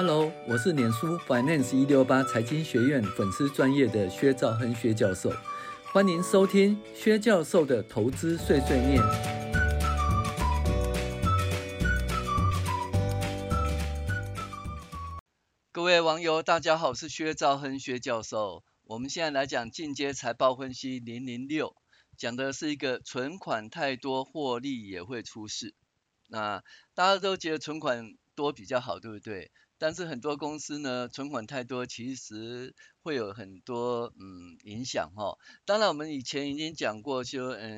Hello， 我是脸书 Finance 168财经学院粉丝专业的薛兆亨薛教授，欢迎收听薛教授的投资碎碎念。各位网友，大家好，我是薛兆亨薛教授。我们现在来讲进阶财报分析006，讲的是一个存款太多，获利也会出事。那大家都觉得存款多比较好，对不对？但是很多公司呢，存款太多其实会有很多影响。当然我们以前已经讲过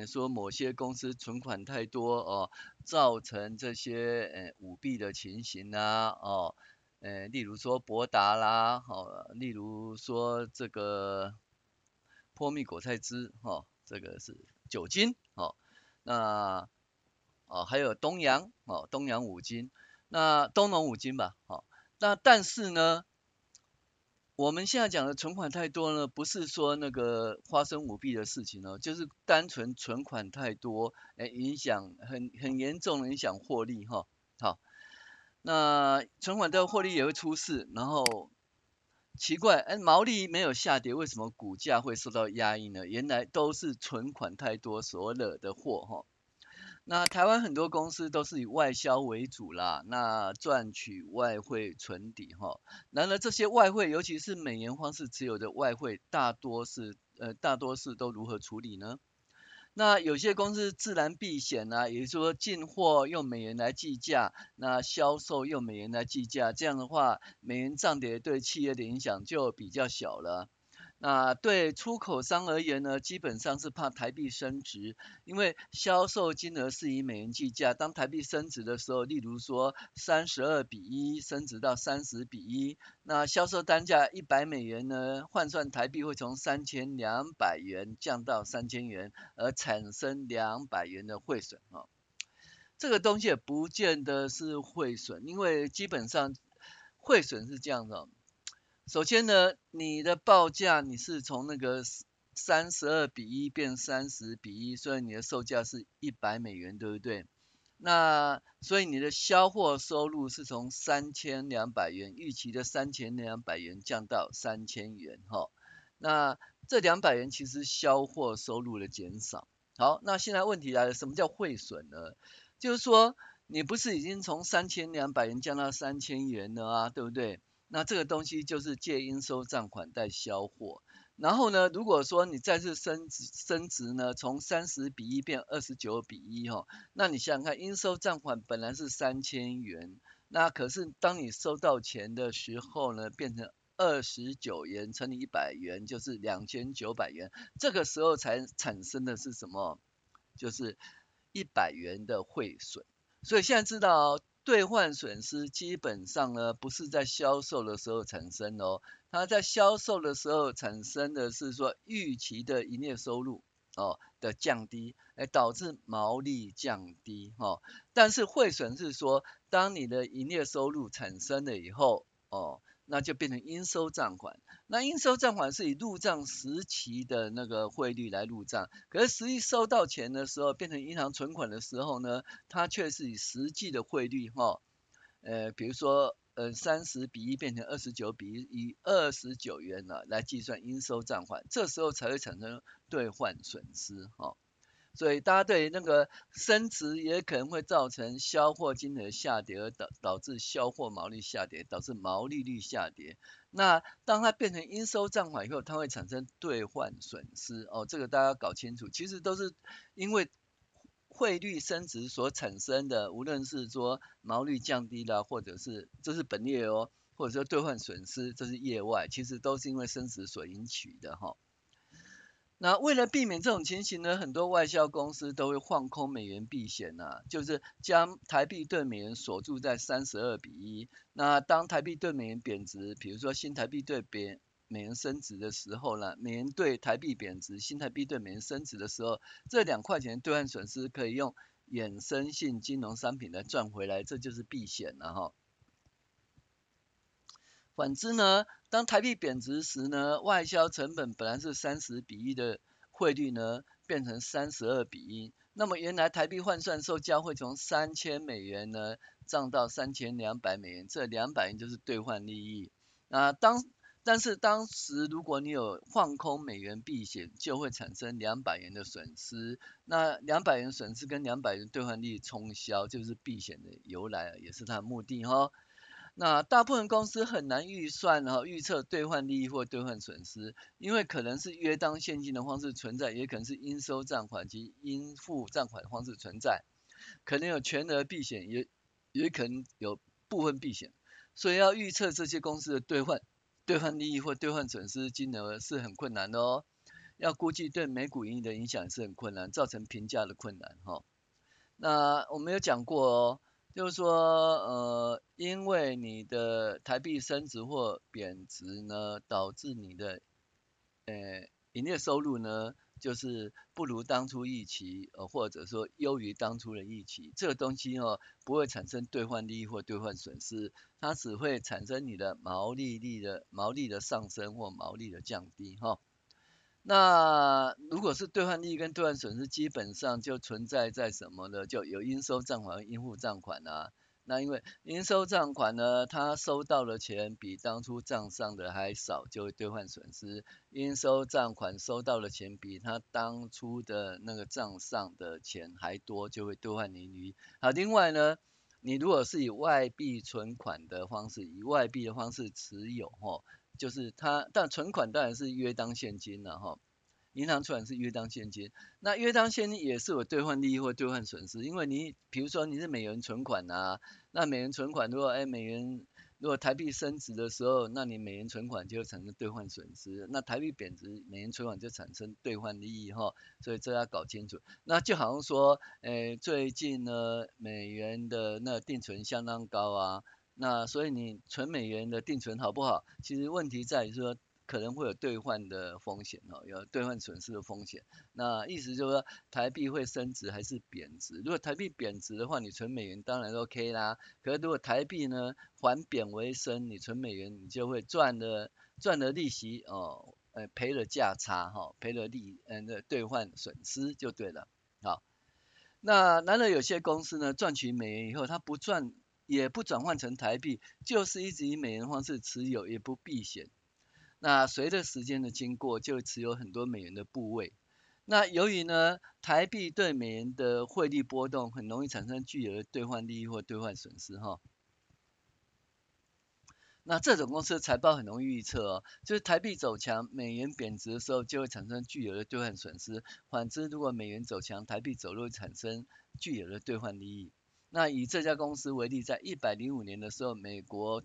说某些公司存款太多造成这些舞弊的情形例如说博达啦例如说这个波蜜果菜汁这个是酒精那还有东农五金吧那但是呢，我们现在讲的存款太多呢，不是说那个发生舞弊的事情就是单纯存款太多，影响很严重的影响获利好，那存款的获利也会出事，然后奇怪，毛利没有下跌，为什么股价会受到压抑呢？原来都是存款太多所惹的祸那台湾很多公司都是以外销为主啦，那赚取外汇存底然而这些外汇，尤其是美元方式持有的外汇，大多是都如何处理呢？那有些公司自然避险也就是说进货用美元来计价，那销售用美元来计价，这样的话美元涨跌对企业的影响就比较小了。那对出口商而言呢，基本上是怕台币升值，因为销售金额是以美元计价，当台币升值的时候，例如说32:1升值到30:1，那销售单价$100呢，换算台币会从3200元降到3000元，而产生200元的汇损这个东西也不见得是汇损，因为基本上汇损是这样的首先呢，你的报价你是从那个32:1变30:1，所以你的售价是$100，对不对？那所以你的销货收入是从3200元预期的3200元降到3000元那这200元其实销货收入的减少。好，那现在问题来了，什么叫汇损呢？就是说你不是已经从3200元降到3000元了对不对？那这个东西就是借应收账款代销货，然后呢，如果说你再次升值呢，从30:1变29:1那你想想看，应收账款本来是3000元，那可是当你收到钱的时候呢，变成29元乘以100元就是2900元，这个时候才产生的是什么？就是100元的汇损。所以现在知道兑换损失基本上呢，不是在销售的时候产生它在销售的时候产生的是说预期的营业收入的降低，导致毛利降低但是汇损是说，当你的营业收入产生了以后那就变成应收账款，那应收账款是以入账时期的那个汇率来入账，可是实际收到钱的时候，变成银行存款的时候呢，它却是以实际的汇率比如说30:1变成29:1，以29元来计算应收账款，这时候才会产生兑换损失所以大家对那个升值也可能会造成销货金额下跌，而导致销货毛利下跌，导致毛利率下跌。那当它变成应收账款以后，它会产生兑换损失这个大家要搞清楚，其实都是因为汇率升值所产生的，无论是说毛利降低啦，或者是这是本业或者说兑换损失这是业外，其实都是因为升值所引起的那为了避免这种情形呢，很多外销公司都会放空美元避险就是将台币对美元锁住在32:1，那当台币对美元贬值，比如说新台币对美元升值的时候呢，美元对台币贬值，新台币对美元升值的时候，这2块钱兑换损失可以用衍生性金融商品来赚回来，这就是避险反之呢，当台币贬值时呢，外销成本本来是30:1的汇率呢，变成32:1，那么原来台币换算的时候，价会从3000美元呢涨到3200美元，这200元就是兑换利益。那但是当时如果你有放空美元避险，就会产生200元的损失。那200元损失跟200元兑换利益冲销，就是避险的由来，也是它的目的哈。那大部分公司很难预算和预测兑换利益或兑换损失，因为可能是约当现金的方式存在，也可能是应收账款及应付账款的方式存在，可能有全额避险，也可能有部分避险，所以要预测这些公司的兑换利益或兑换损失金额是很困难的哦。要估计对每股盈利的影响是很困难，造成评价的困难哈。那我们有讲过哦。就是说，因为你的台币升值或贬值呢，导致你的，营业收入呢，就是不如当初预期，或者说优于当初的预期。这个东西哦，不会产生兑换利益或兑换损失，它只会产生你的毛利的上升或毛利的降低哈。那如果是兑换利益跟兑换损失，基本上就存在在什么呢？就有应收账款和应付账款啊。那因为应收账款呢，他收到的钱比当初账上的还少，就会兑换损失；应收账款收到的钱比他当初的那个账上的钱还多，就会兑换盈余。好，另外呢，你如果是以外币存款的方式，以外币的方式持有吼。就是它，但存款当然是约当现金了哈，银行存款是约当现金，那约当现金也是有兑换利益或兑换损失，因为你比如说你是美元存款啊，那美元存款如果如果台币升值的时候，那你美元存款就会产生兑换损失，那台币贬值，美元存款就产生兑换利益哈，所以这要搞清楚。那就好像说，最近呢美元的那定存相当高啊。那所以你存美元的定存好不好？其实问题在于说可能会有兑换的风险哦，有兑换损失的风险。那意思就是说台币会升值还是贬值？如果台币贬值的话，你存美元当然 OK 啦。可是如果台币呢反贬为升，你存美元你就会赚了利息哦，赔了价差哈，赔了兑换损失就对了。好，那难道有些公司呢赚取美元以后，它不赚？也不转换成台币，就是一直以美元方式持有，也不避险。那随着时间的经过，就持有很多美元的部位。那由于呢，台币对美元的汇率波动，很容易产生巨额的兑换利益或兑换损失哈。那这种公司的财报很容易预测哦，就是台币走强，美元贬值的时候，就会产生巨额的兑换损失。反之，如果美元走强，台币走弱，产生巨额的兑换利益。那以这家公司为例，在105年的时候，美国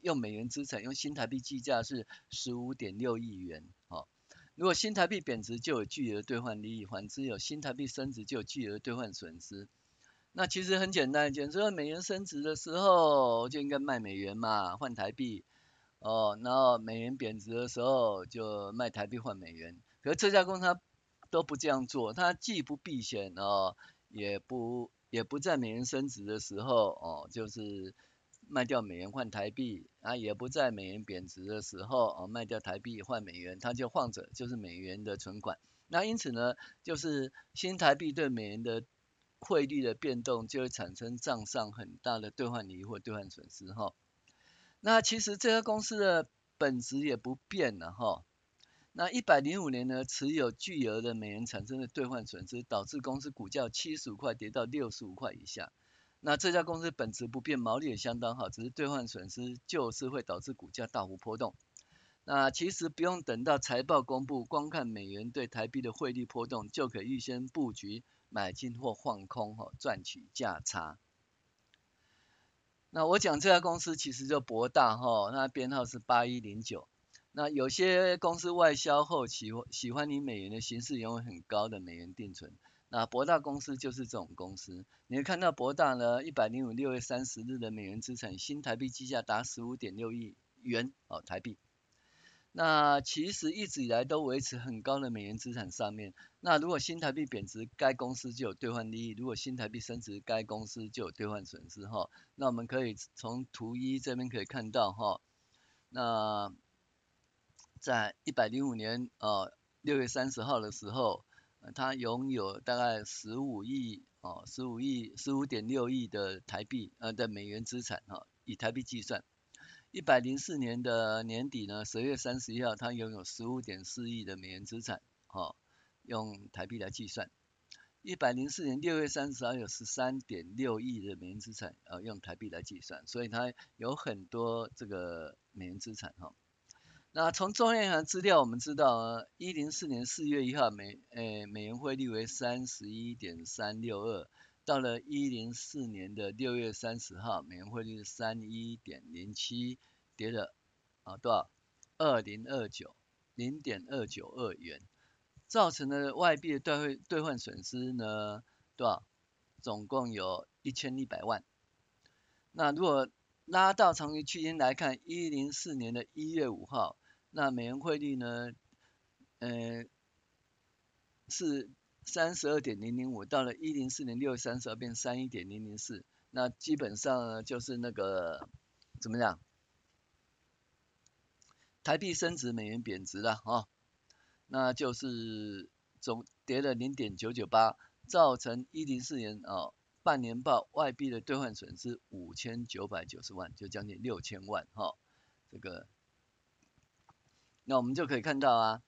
用美元资产用新台币计价是15.6亿元。哦，如果新台币贬值就有巨额兑换利益，反之有新台币升值就有巨额兑换损失。那其实很简单，就是说美元升值的时候就应该卖美元嘛，换台币。哦，然后美元贬值的时候就卖台币换美元。可是这家公司它都不这样做，它既不避险哦，也不在美元升值的时候哦，就是卖掉美元换台币啊，也不在美元贬值的时候哦，卖掉台币换美元，它就放着就是美元的存款。那因此呢，就是新台币对美元的汇率的变动，就会产生账上很大的兑换利益或兑换损失哈。那其实这家公司的本质也不变了哈。那105年呢，持有巨额的美元产生的兑换损失，导致公司股价75块跌到65块以下。那这家公司本质不变，毛利也相当好，只是兑换损失就是会导致股价大幅波动。那其实不用等到财报公布，光看美元对台币的汇率波动，就可以预先布局买进或放空，赚取价差。那我讲这家公司其实就博大哈，那编号是8109。那有些公司外销后喜欢以美元的形式拥有很高的美元定存，那博大公司就是这种公司。你会看到博大呢，105年6月30日的美元资产新台币计价达 15.6 亿元哦台币。那其实一直以来都维持很高的美元资产上面。那如果新台币贬值，该公司就有兑换利益；如果新台币升值，该公司就有兑换损失哈。那我们可以从图一这边可以看到哈，那在105年6月30号的时候，它拥有大概15亿哦，15.6亿的台币的美元资产哈，以台币计算。104年的年底呢，12月31号，它拥有15.4亿的美元资产哦，用台币来计算。104年6月30号有13.6亿的美元资产用台币来计算，所以它有很多这个美元资产哈。哦，那从中央银行资料我们知道，104年4月1号美元汇率为 31.362， 到了104年的6月30号，美元汇率是 31.07， 跌了多少？ 2029 0.292 元，造成的外币的兑换损失呢多少？总共有1100万。那如果拉到长期区间来看，104年的1月5号。那美元汇率呢？是 32.005， 到了104年6月30号变 31.004， 那基本上呢就是那个怎么讲？台币升值，美元贬值了哈，那就是总跌了 0.998， 造成104年半年报外币的兑换损失5990万，就将近6000万哈。这个，那我们就可以看到啊，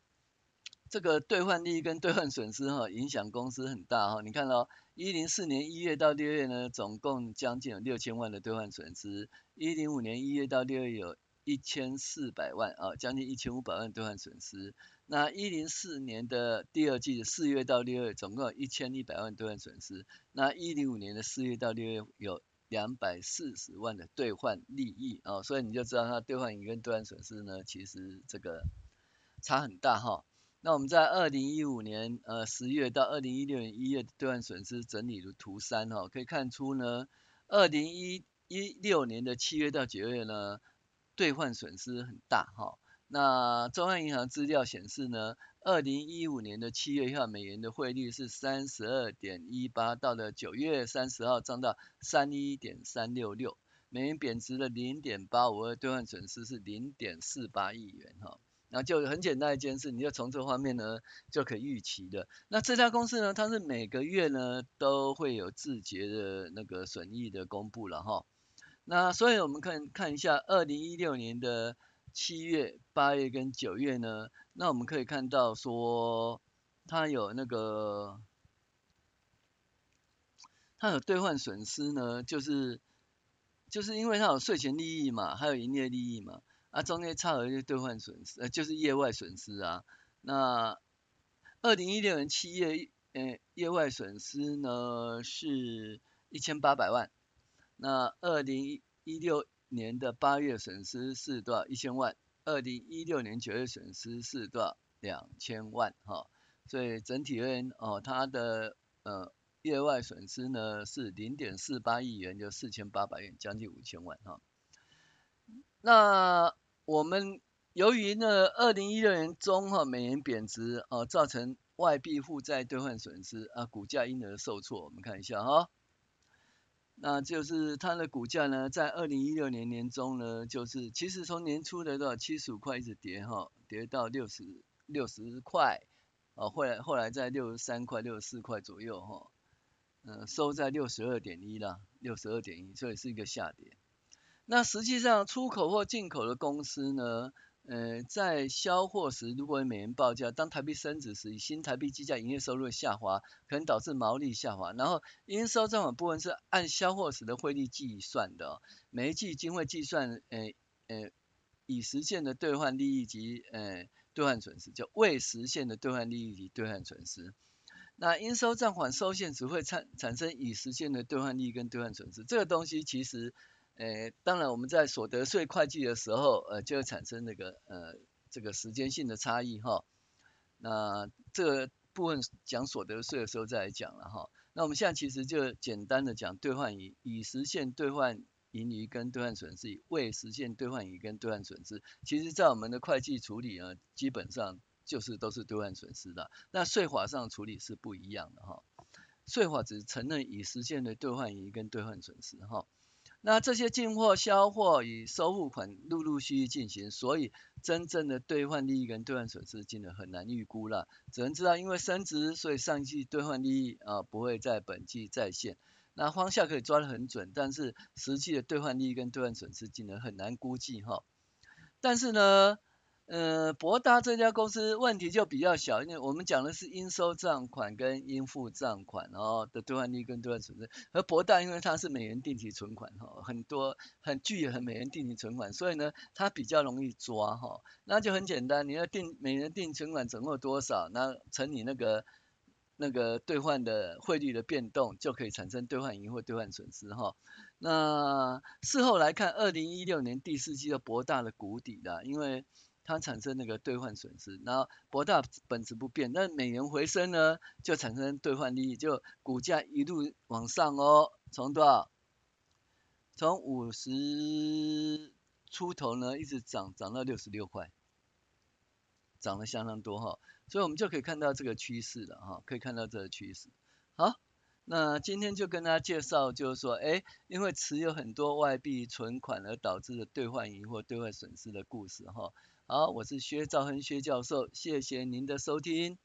这个兑换利益跟兑换损失哈，影响公司很大哈。你看到104年1月到6月呢，总共将近有6000万的兑换损失；105年1月到6月有1400万将近1500万兑换损失。那104年的第二季4月到6月总共有1100万兑换损失，那105年的4月到6月有240万的兑换利益所以你就知道它兑换盈跟兑换损失呢，其实这个差很大哈。那我们在2015年10月到2016年1月的兑换损失整理如图3可以看出呢，2016年的7月到9月呢，兑换损失很大哈。那中央银行资料显示呢，2015年的7月1号美元的汇率是 32.18， 到了9月30号涨到 31.366， 美元贬值了 0.852， 兑换损失是 0.48 亿元哈。那就很简单一件事，你就从这方面呢就可以预期的。那这家公司呢，它是每个月呢都会有自节的那个损益的公布了哈。那所以我们看一下2016年的7月、8月跟9月呢，那我们可以看到说，它有兑换损失呢，就是因为它有税前利益嘛，还有营业利益嘛，中间差额就兑换损失，就是业外损失啊。那2016年7月，业外损失呢是1800万，那2016年的8月损失是多少？1000万。2016年9月损失是多少？2000万哈。所以整体而言它的业外损失呢是 0.48 亿元，就4800元，将近5000万哈。那我们由于呢2016年中美元贬值造成外币负债兑换损失股价因而受挫。我们看一下哈。那就是它的股价呢，在2016年年中呢，就是其实从年初的到75块一直跌哈，跌到60块，后来在63块、64块左右哈，收在62.1啦，62.1，所以是一个下跌。那实际上出口或进口的公司呢，在销货时，如果以美元报价，当台币升值时，以新台币计价，营业收入下滑，可能导致毛利下滑。然后应收账款部分是按销货时的汇率计算的每一季均会计算已实现的兑换利益及兑换损失，叫未实现的兑换利益及兑换损失。那应收账款收现时会产生已实现的兑换利益跟兑换损失，这个东西其实。当然我们在所得税会计的时候，就会产生那个这个时间性的差异哈。那这个部分讲所得税的时候再来讲了哈。那我们现在其实就简单的讲兑换盈，已实现兑换盈余跟兑换损失，未实现兑换盈余跟兑换损失，其实在我们的会计处理呢，基本上就是都是兑换损失的。那税法上处理是不一样的哈。税法只承认已实现的兑换盈余跟兑换损失哈。那这些进货、销货与收付款陆陆续续进行，所以真正的兑换利益跟兑换损失金额很难预估了，只能知道因为升值，所以上季兑换利益不会在本季再现。那方向可以抓得很准，但是实际的兑换利益跟兑换损失金额很难估计哈。但是呢，博达这家公司问题就比较小，因为我们讲的是应收账款跟应付账款的兑换利益跟兑换损失，而博达因为它是美元定期存款很美元定期存款，所以呢它比较容易抓哈。那就很简单，你要定美元定期存款总共多少，那乘以那个兑换的汇率的变动，就可以产生兑换盈或兑换损失哈。那事后来看，2016年第四季的博大的谷底啦，因为它产生那个兑换损失，然后博大本质不变，但美元回升呢，就产生兑换利益，就股价一路往上哦，从多少？从50出头呢，一直涨到66块，涨了相当多哈。所以我们就可以看到这个趋势了哈，可以看到这个趋势。好，那今天就跟大家介绍，就是说，因为持有很多外币存款而导致的兑换盈或兑换损失的故事哈。好，我是薛兆亨薛教授，谢谢您的收听。